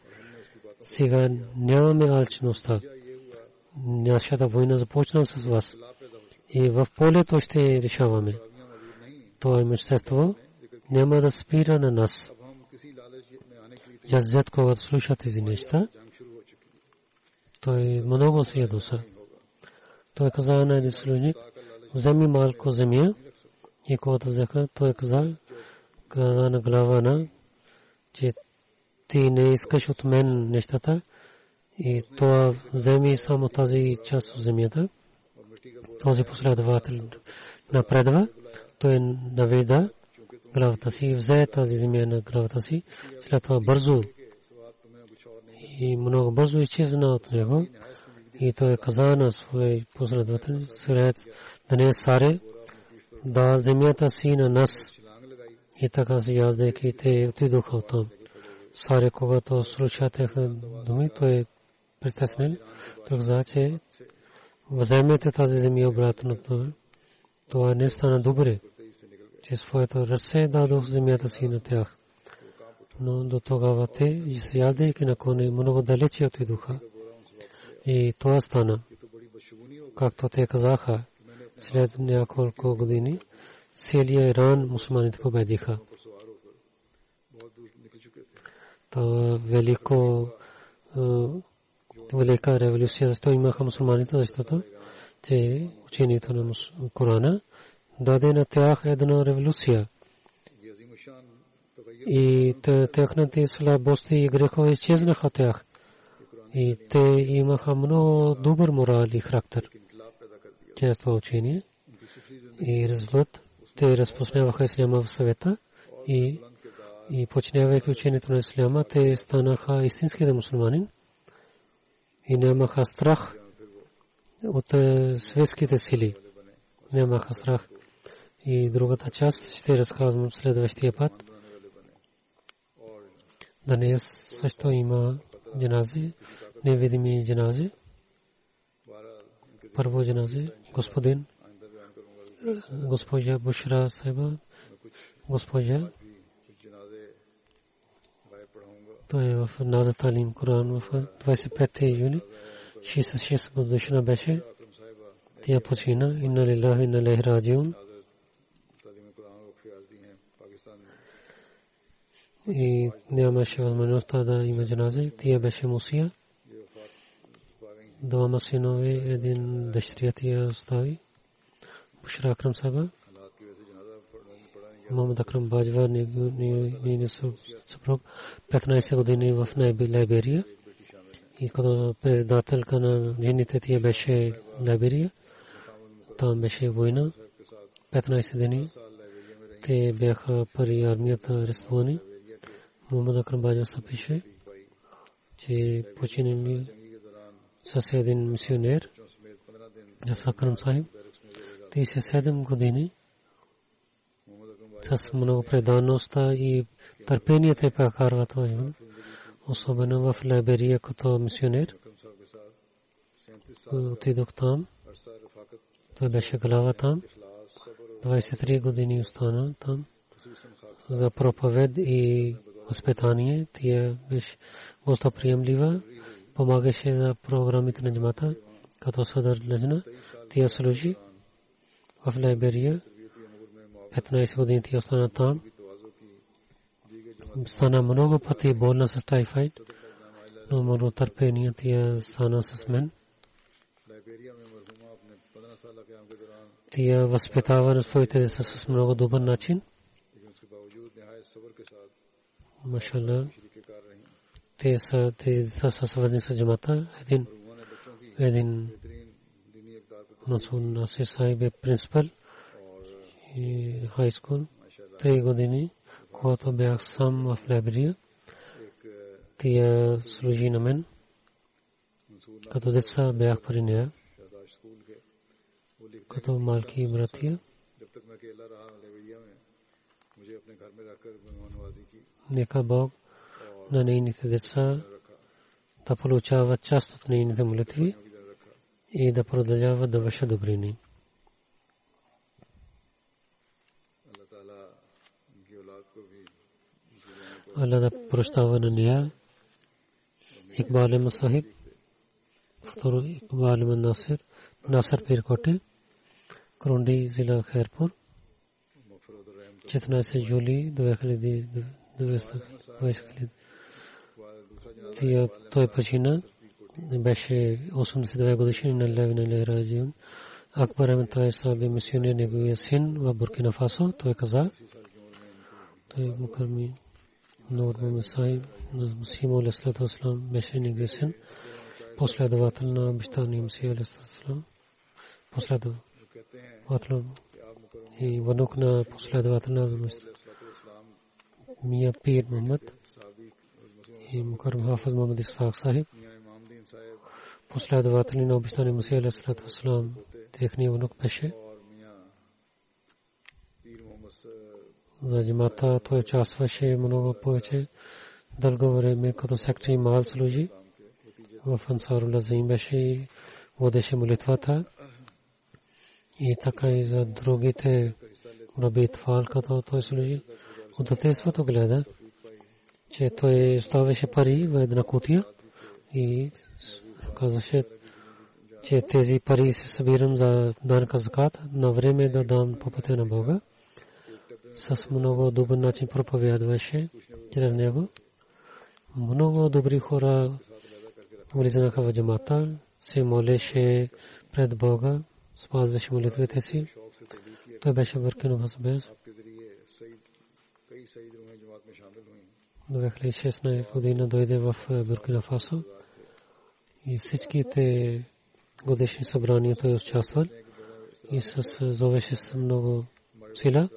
Сега нямаме алчността. Нашата война започна с вас. И в полето ще решаваме. Това имущество няма да спира на нас. Язджат, когато слуша тези неща, той много се ядоса. Той каза на един служник, вземи малко земя. И когато взеха, той каза на главана, че ти не искаш от мен нещата. И това вземи само тази част от земята. Този последовател напредва. Той наведа главата си, взе тази земя на главата си, след това бързо и много бързо изчезна от него. И той каза на своя последовател, сред днес Саре, да земята си на нас. И така си яздейки, те отидоха от там. Саре, когато слуша теха думи, той притеснил. Той каза, че вземете тази земя обратно от това. Това не стана добре, че своето ръце дадох земята си на тях. Но до тогава те, изядейки на коне, много далече отидоха. И това стана, както те казаха, след няколко години, целия Иран мусулманите победиха. Това велика революция, защо имаха мусулманите, защото че учението на Корана даде на тях една революция. и техните слабости и грехове изчезнаха от тях. И те имаха много добър морал и характер. Често учение и резултат те разпространяваха исляма в света и починявайки учението на исляма, те станаха истинските мусульмани и нямаха страх от светските сили. Нямаха страх. И другата част ще разказвам следващия път. Днес също има джанази, невидими джанази. Първо джанази, господин, госпожа Бушра Сайба, госпожа. Той е в Нада Талим Коран в 25 юли. 66 годишна беше. Тя почина. Инна лилахи инна илайхи раджиун. И нямаше възможността да има джанази. Тя беше мусия. Двама синове, един дъщеря остави. Бушра Акрам Саба. Мохамед Акрам Баджва, нейният съпруг, 15 години в Либерия. И като председателка на жените тя беше Либерия. Там беше война. 15 дни. Те бяха при армията арестувани. Мохамед Акрам Баджва се пише, че починали с един мисионер, Акрам Сахиб. 37 години. С много преданността и търпение те прекарват живот, особено в Либерия като мисионер. Отидох там, той беше глава там, 23 години остана там за проповед и възпитание. Тя беше гостоприемлива, помагаше за програмите на джамата като съдър лъжна. Тя служи в Либерия. 15 години тя остана там. Стана много пъти болна с тайфайд, но много търпение тя стана с мен. Тя възпитава своите с много добър начин. Машалла, те са свързани с джамата. Един Насун Насир Саиб е принципал. High school 3 години, когато бях сам в Либерия, тя служи на мен. Като деца бях при нея, като малки братия. Нека Бог на нейните деца да получава част от нейните молитви и да продължава да върши добрини. Аллах да прощава на нея. Икбал Масахиб, второ Икбал Насир, Насир Пиркоте, Крунди, зила Хайрпур, 14 юли 2020. Той почина, беше 82 годишен, на Радион. Акбар Ахмед Тайер Сахиб е мисионер, неговия син в Буркина Фасо. Той каза, той му кърми. Нур Мухамед Саиб, Мусим Алейхи Аслам, беше неговият син, последовател на обещания Мусим Алейхи Аслам, последовател и внук на последовател на Мия Пир Мухамед и Мукаррам Хафиз Мухамед Исхак Сахиб, последователи на обещания Мусим Алейхи Аслам, техният внук беше. За джамата той участваше много повече. Дълго време като сектори мал служи. В Ансарул Азим беше, водеше молитвата. И така и за другите раби тфал, като той служи. Отдетеството гледа, че той ставеше пари в една кутия и казваше, че тези пари се събирам за данка закат, на време да дам по пътя на Бога. С много добър начин проповядваше чрез него. Много добри хора влизаха в джамата, се молеше пред Бога, спазваше молитвите си. Той беше Буркина Фасо. 2016 година дойде в Буркина Фасо и всичките годишни събрания той участвал и се зовеше с много сила.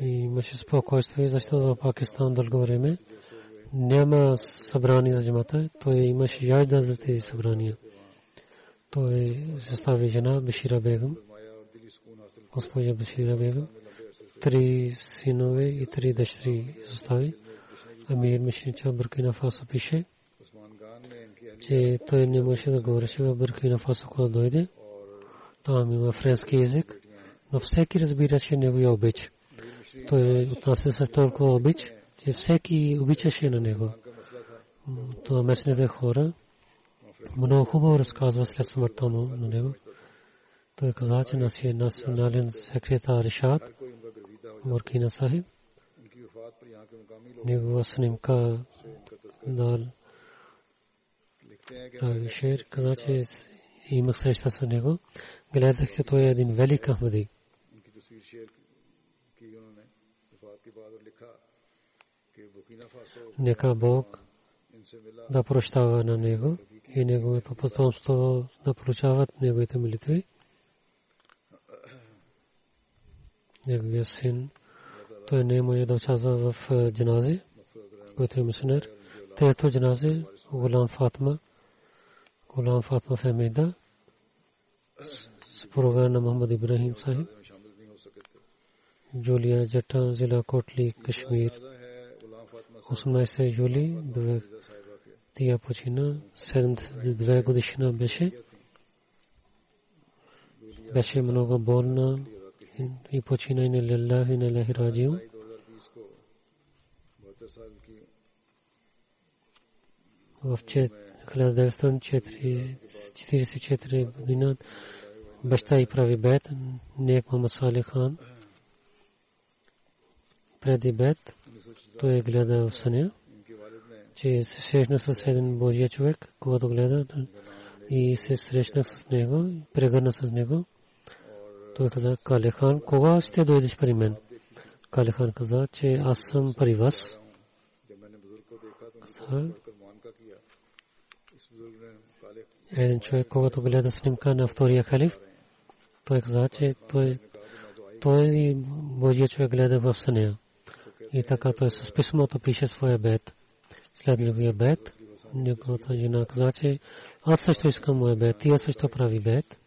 И имаше спокойствие, защото в Пакистан дълго време няма събрания за джамата. Той имаше яжда за тези събрания. Той състави жена Бешира Бегум, госпожа Бешира Бегум, 3 синове и 3 дъщери състави. Амир Мишнича Буркина Фасо пише, че той не може да говореше в Буркина Фасо, когато дойде. Там има френски език, но всеки разбираше неговия обич. Той отнася се толкова обич, че всеки обичаше на него. Това местните хора много хубаво разказва след смъртта му на него. Той каза, че нашия национален секретар Ришат Моркина Сахиб негова снимка дал Равишер, каза, че имах среща с него. Гледах, че той е един велик ахмади. Нека Бог да прощава на него и неговото потомство да получават неговите молитви. Неговия син, той не може да участва в джанази, който е мисионер. Трето джанази, Гулам Фатма Фемида, съпруга на Мохамед Ибрахим Сахиб, Джулия Джата, Зила Котли, Кашмир. 18 юли тия почина, 72 годишна беше. Беше много болна и почина и на лилах и на лахираджио. В 1944 година баща и прави бед, Нек Мохамед Салех Хан. Преди бед той гледа в съня, че се срещна с един Божия човек, когато гледа и се срещна с него, прегърна с него. Той каза, Калихан, кога ще дойдеш при мен? Калихан каза, че аз съм при вас. Един човек, когато гледа снимка на втория халиф, той каза, че той Божия човек гледа в съня. И така той с писмото пише своя бед. След неговия бед, неговата жена каза, че аз също искам моя бед, тия също прави бед.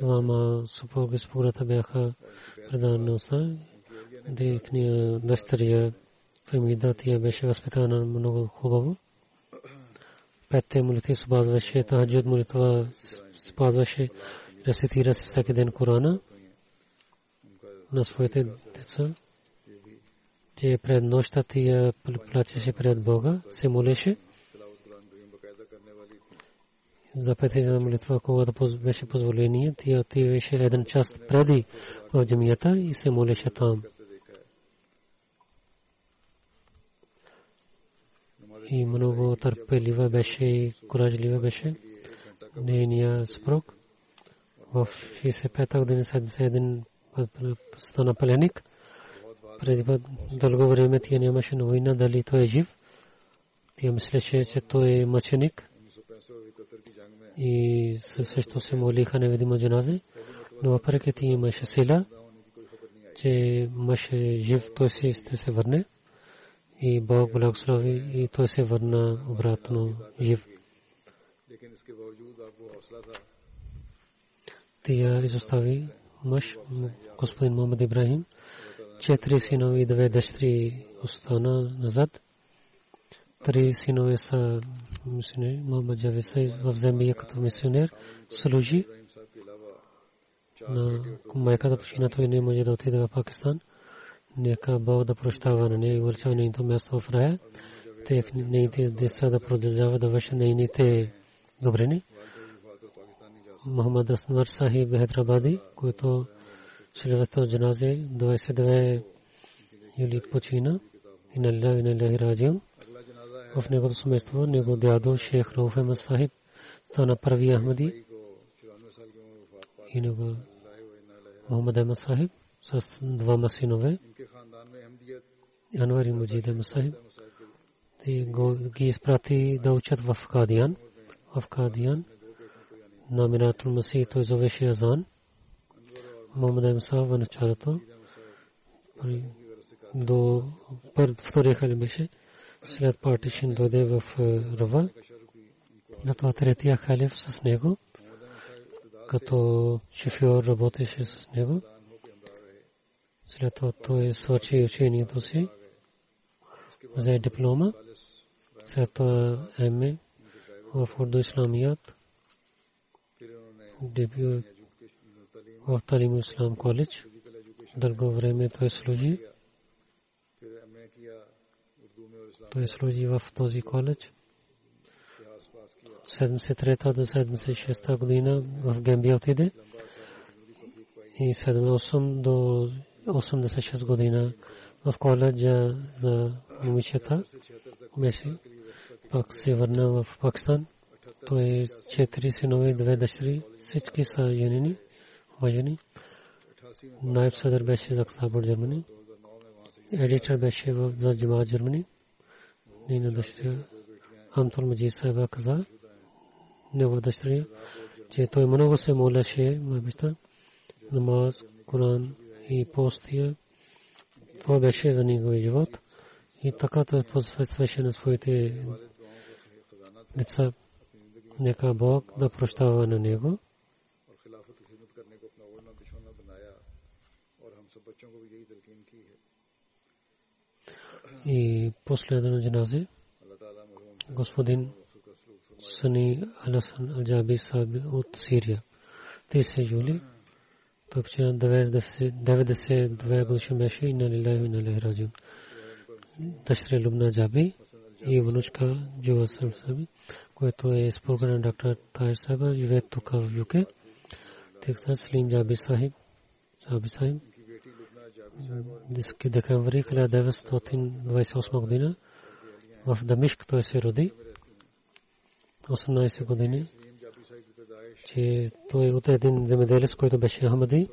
Двама съпруги спората бяха преданността. Дикния дъщеря Фемида, тия беше възпитана много хубаво. 5-те молитви спазваше, тахаджуд молитва спазваше, рецитира се всеки ден Корана на своите деца, че пред нощта тия плачеше пред Бога, се молеше. За петична молитва, когато беше позволение, тия отивеше един час преди в джамията и се молеше там. И много търпелива беше и куражлива беше нейния спрок. В 65-та година 71 стана пленник. Преди дълго време тя нямаше на война, дали той е жив. Тя мислеше, че той е мъченик. И също се молиха невидимо джанази. Но въпреки тя имаше сила, че мъж е жив, той си ще се върне. И Бог благослови и той се върна обратно жив. Тя изостави мъж, господин Мохамед Ибрахим, 4 синове и 2 дъщери остана назад. 3 синове са мисионери. Мохамед Джавид в Замбия като мисионер служи на майката причина, той не може да отиде в Пакистан. Нека Бог да прощава на нея и увеличава нейното място в рая. Нейните деца да продължава да върши нейните добрини. Мохамед Асмар Сахиб Хайдрабади, който следващото джаназе 22 юли почина и на лилах и на лилахи раджиун. В неговото семейство него дядо Шейх Рауф Ахмед Сахиб стана първи ахмади и него Мохамед Ахмед Сахиб с двама синове. Анвар и Муджид Мусаиб ги изпрати да учат в Кадиан. В Кадиан на Минатул Масих той зовеше азан. Мухаммед Мусаиб в началото до втория халиф беше. След партишн дойде в Рава. На това третия халиф с него, като шофьор работеше с него. След това той свърши учението си, взе диплома, след това М.Е. в Урду-Исламият, дебют в Талим-Ислам колледж. Дълго време той служи. Той служи в този колледж. 73-та до 76-та година в Гамбия отиде и 78 до 86 година в коледжа за момичета беше. Пак се върна в Пакистан. Той е 4 синове, 2 дъщери. Всички са женени, мъжени. Найб съдър беше за Ксабор, Германия. Едитор беше за Джима, Германия. Нина дъщери Амтур Маджид Сайба каза. Нева дъщери, че той много се молеше, мабита, намаз, Коран и постия. Това беше за неговия живот. И така той посвещаваше на своите деца. Нека Бог да прощава на него. И последно джаназе, господин Сани Аласан Алджаби Саби от Сирия. 30 юли. Той почина 92 годишен беше и на лилай и на лихраджун. Дъщеря Лубна Джаби и внучка Джива Сърсаби, което е спорка на доктор Тайр Саба, живеят тук в Юке. Текстът Слим Джаби Сахиб. Джаби Сахиб. Декември 1928 година в Дамишк той се роди. 18 години, че той от един земеделец, който беше Ахмади,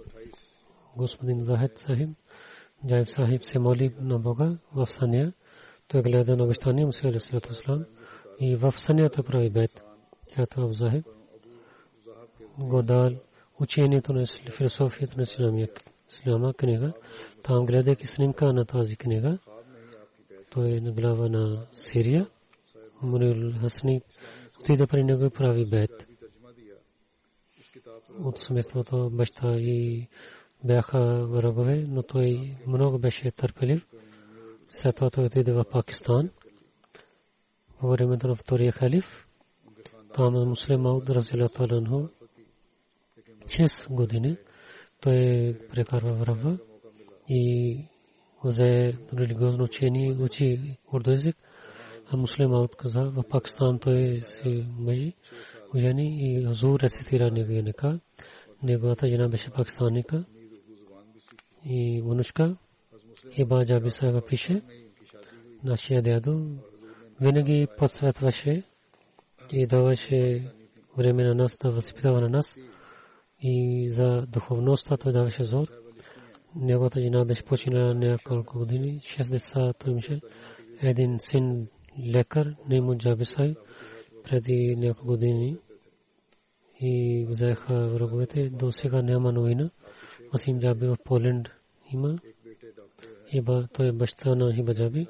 господин Захед Сахиб, Джаиб Сахиб се моли на Бога в съня. Той гледа на обещания му се алейхиссалам и в сънята прави бед. Тя това в Захиб го дал учението на философията на Ислама книга. Там гледайки снимка на тази книга, той е на глава на Сирия. Мунир Хасни отиде при него и прави бед. От семейството баща и бяха врагове, но той много беше търпелив. След това той отиде в Пакистан. Във времето на втория халиф, там е муслим Ауд разилата ланху. 6 години той прекарва врага и взе религиозно учение, учи урду език. А муслим Ауд каза, в Пакистан той си мъжи, ужени и Азур рецитира неговия нека. Неговата жена беше пакистанника и внучка. Еба Джаби Саева пише, нашия дядо винаги подсветваше и даваше време на нас да възпитава на нас и за духовността той даваше зор. Неговата жена беше починала няколко години, 60 той имаше. Един син лекар, Неймуд Джаби Саева, преди няколко години и взеха враговете. До сега няма новина. Масим Джаби в Поланд има. Еба, той е баща на Еба Джаби.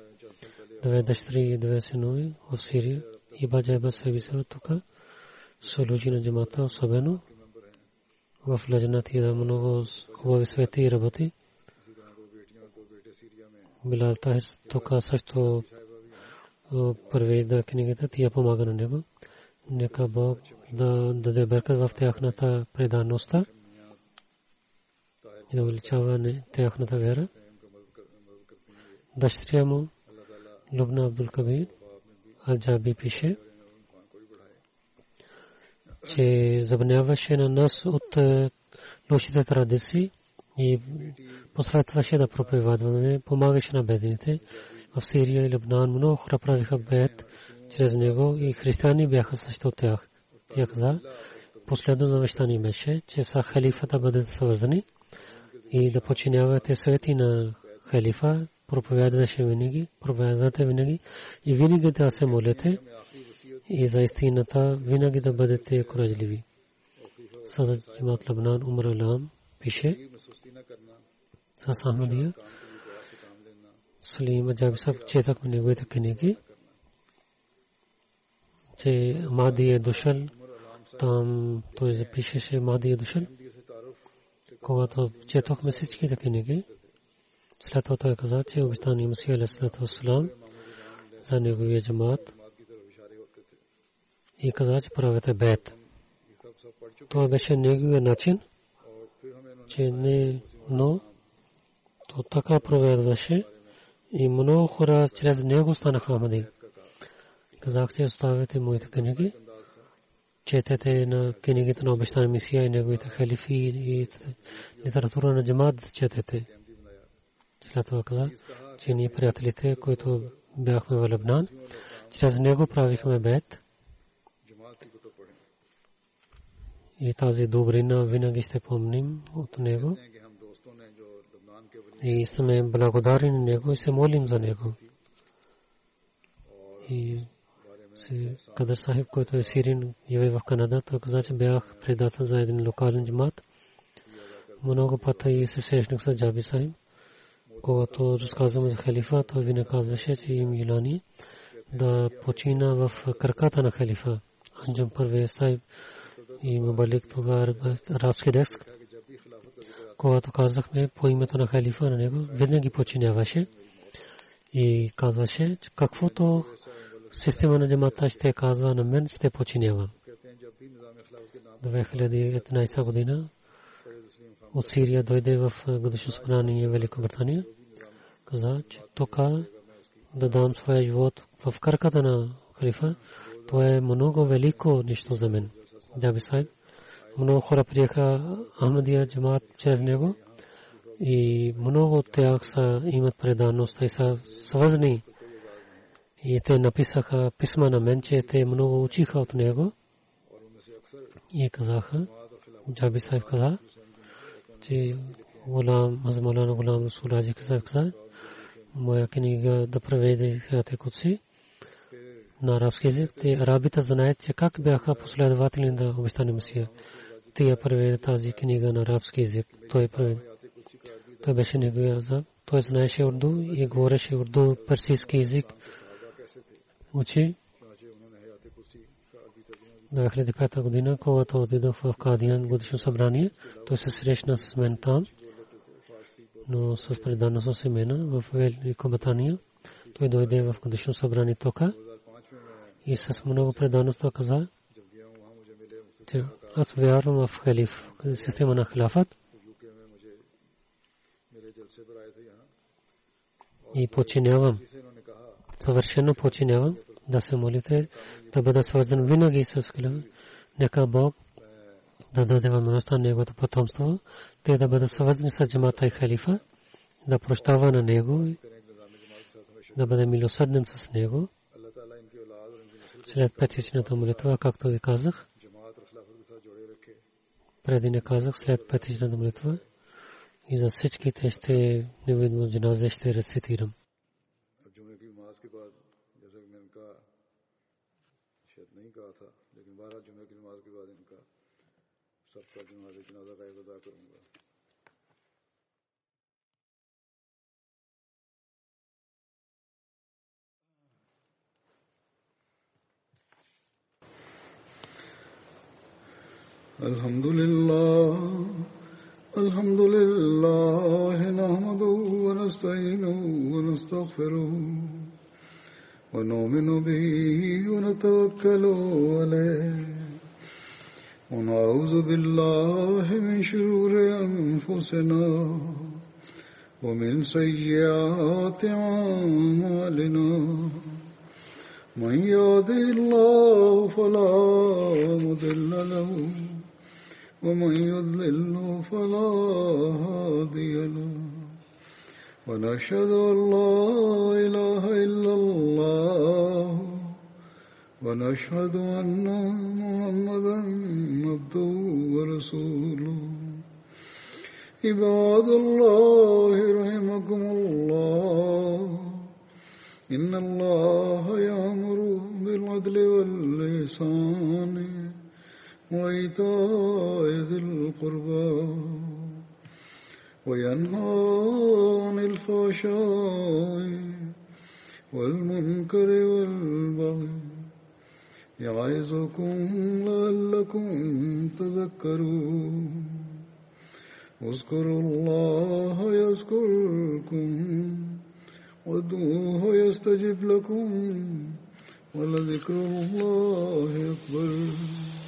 Две дъщери и две синови в Сирия. Еба Джаба Сависева тук служи на джамата, особено в Лъжната има много хубави свети и работи. Билал Тахир тук също превежда книгата, тя помага на него. Нека Бог да даде беркат в тяхната преданността и да увеличава тяхната вера. Дъщеря му Лубна Абдул-Кабир Алджаби пише, че забраняваше на нас от лошите традиции и посветваше да проповядваме, помагаше на бедните. В Сирия и Лебнан много хора правиха бед чрез него и християни бяха също от тях. Тя каза, последно завещание беше, че са халифата бъдат свързани и да подчинявате съвети на халифа, проповядваше винаги, проповядвате винаги и винаги да се молите и за истината винаги да бъдете коражливи. Садът Джамат Лабнан Умар Алам пише с Ахмадия Салим Аджаби Саб четах неговите книги, че Мади е дошъл, там той пишеше Мади е дошъл. Когато четохме всичките книги, след това той каза, че обещание Мусия алейхи за неговия джамат и каза, че правете бед. Това беше неговия начин, че не, но то така проведваше и много хора чрез него станаха Ахмади. Казах, че оставяте моите книги, четете на книгите на обещание Мусия и неговите халифи и литература на джамат четете. След това каза, че ние приятелите, които бяхме в Лебнан, чрез него правихме бед. И тази добрина винаги ще помним от него. И сме благодарни на него и се молим за него. И Кадър Сахиб, който е сирин, живее в Канада, той каза, че бях предател за един локален джамат. Много пъти и се срещнах с Джаби Сахиб. Когато разказваме за халифа, той винаги казваше, че им Илани да почина в краката на халифа. Анджам Парвез Сахиб и Мабалик Тугар арабски деск. Когато казахме по името на халифа на него, винаги починяваше и казваше, че каквото система на джамата ще казва на мен, ще починявам. 2011 година от Сирия дойде в Годишно събрание в Великобритания. Каза, че тук да дам своя живот в краката на халифа. Това е много велико нещо за мен. Джаби Сахиб. Много хора приеха Ахмадия джамат чрез него и много от тях са имат преданост и са свързани. И те написаха писма на мен, че те много учиха от него. И казаха, Джаби Сахиб каза, че Мазмалана Гулам Расуладжи Казаев каза, моя книга да преведе Хиате Кутси на арабски език. Те арабите знаят, че как бяха последователи на обещане Мусия. Тия преведе тази книга на арабски език. Той преведе. Той беше неговия азаб. Той знаеше урду и говореше урду персийски език. Учи. 2005 година, когато отидох в Кадиан Годишно събрание, той се срещна с мен там, но с преданност с имена в Великобритания. Той дойде в Годишно събрание тока и с много преданност каза, че аз вярвам в халиф, система на халафат и подчинявам, съвършено подчинявам. Да се молите, да бъда свързан винаги с халифа. Нека Бог да даде възможност на неговото потомство, те да бъдат свързани с джамата и халифа, да прощава на него, да бъде милосърден с него. След петичната молитва, както ви казах, преди не казах, след петичната молитва и за всичките ще невидимо джаназе ще рецитирам. الحمد لله نحمده ونستعينه ونستغفره ونؤمن به ونتوكل عليه ونعوذ بالله من شرور أنفسنا ومن سيئات أعمالنا من يهده الله فلا مضل له ومن يضلله فلا هادي له ونشهد أن لا إله إلا الله ونشهد أن محمدا عبده ورسوله عباد الله رحمكم الله إن الله يأمر بالعدل والإحسان وإيتاء ذي القربى وينهى عن الفحشاء والمنكر والبغي يعظكم لعلكم تذكرون اذكروا الله يذكركم وادعوه يستجب لكم ولذكر الله أكبر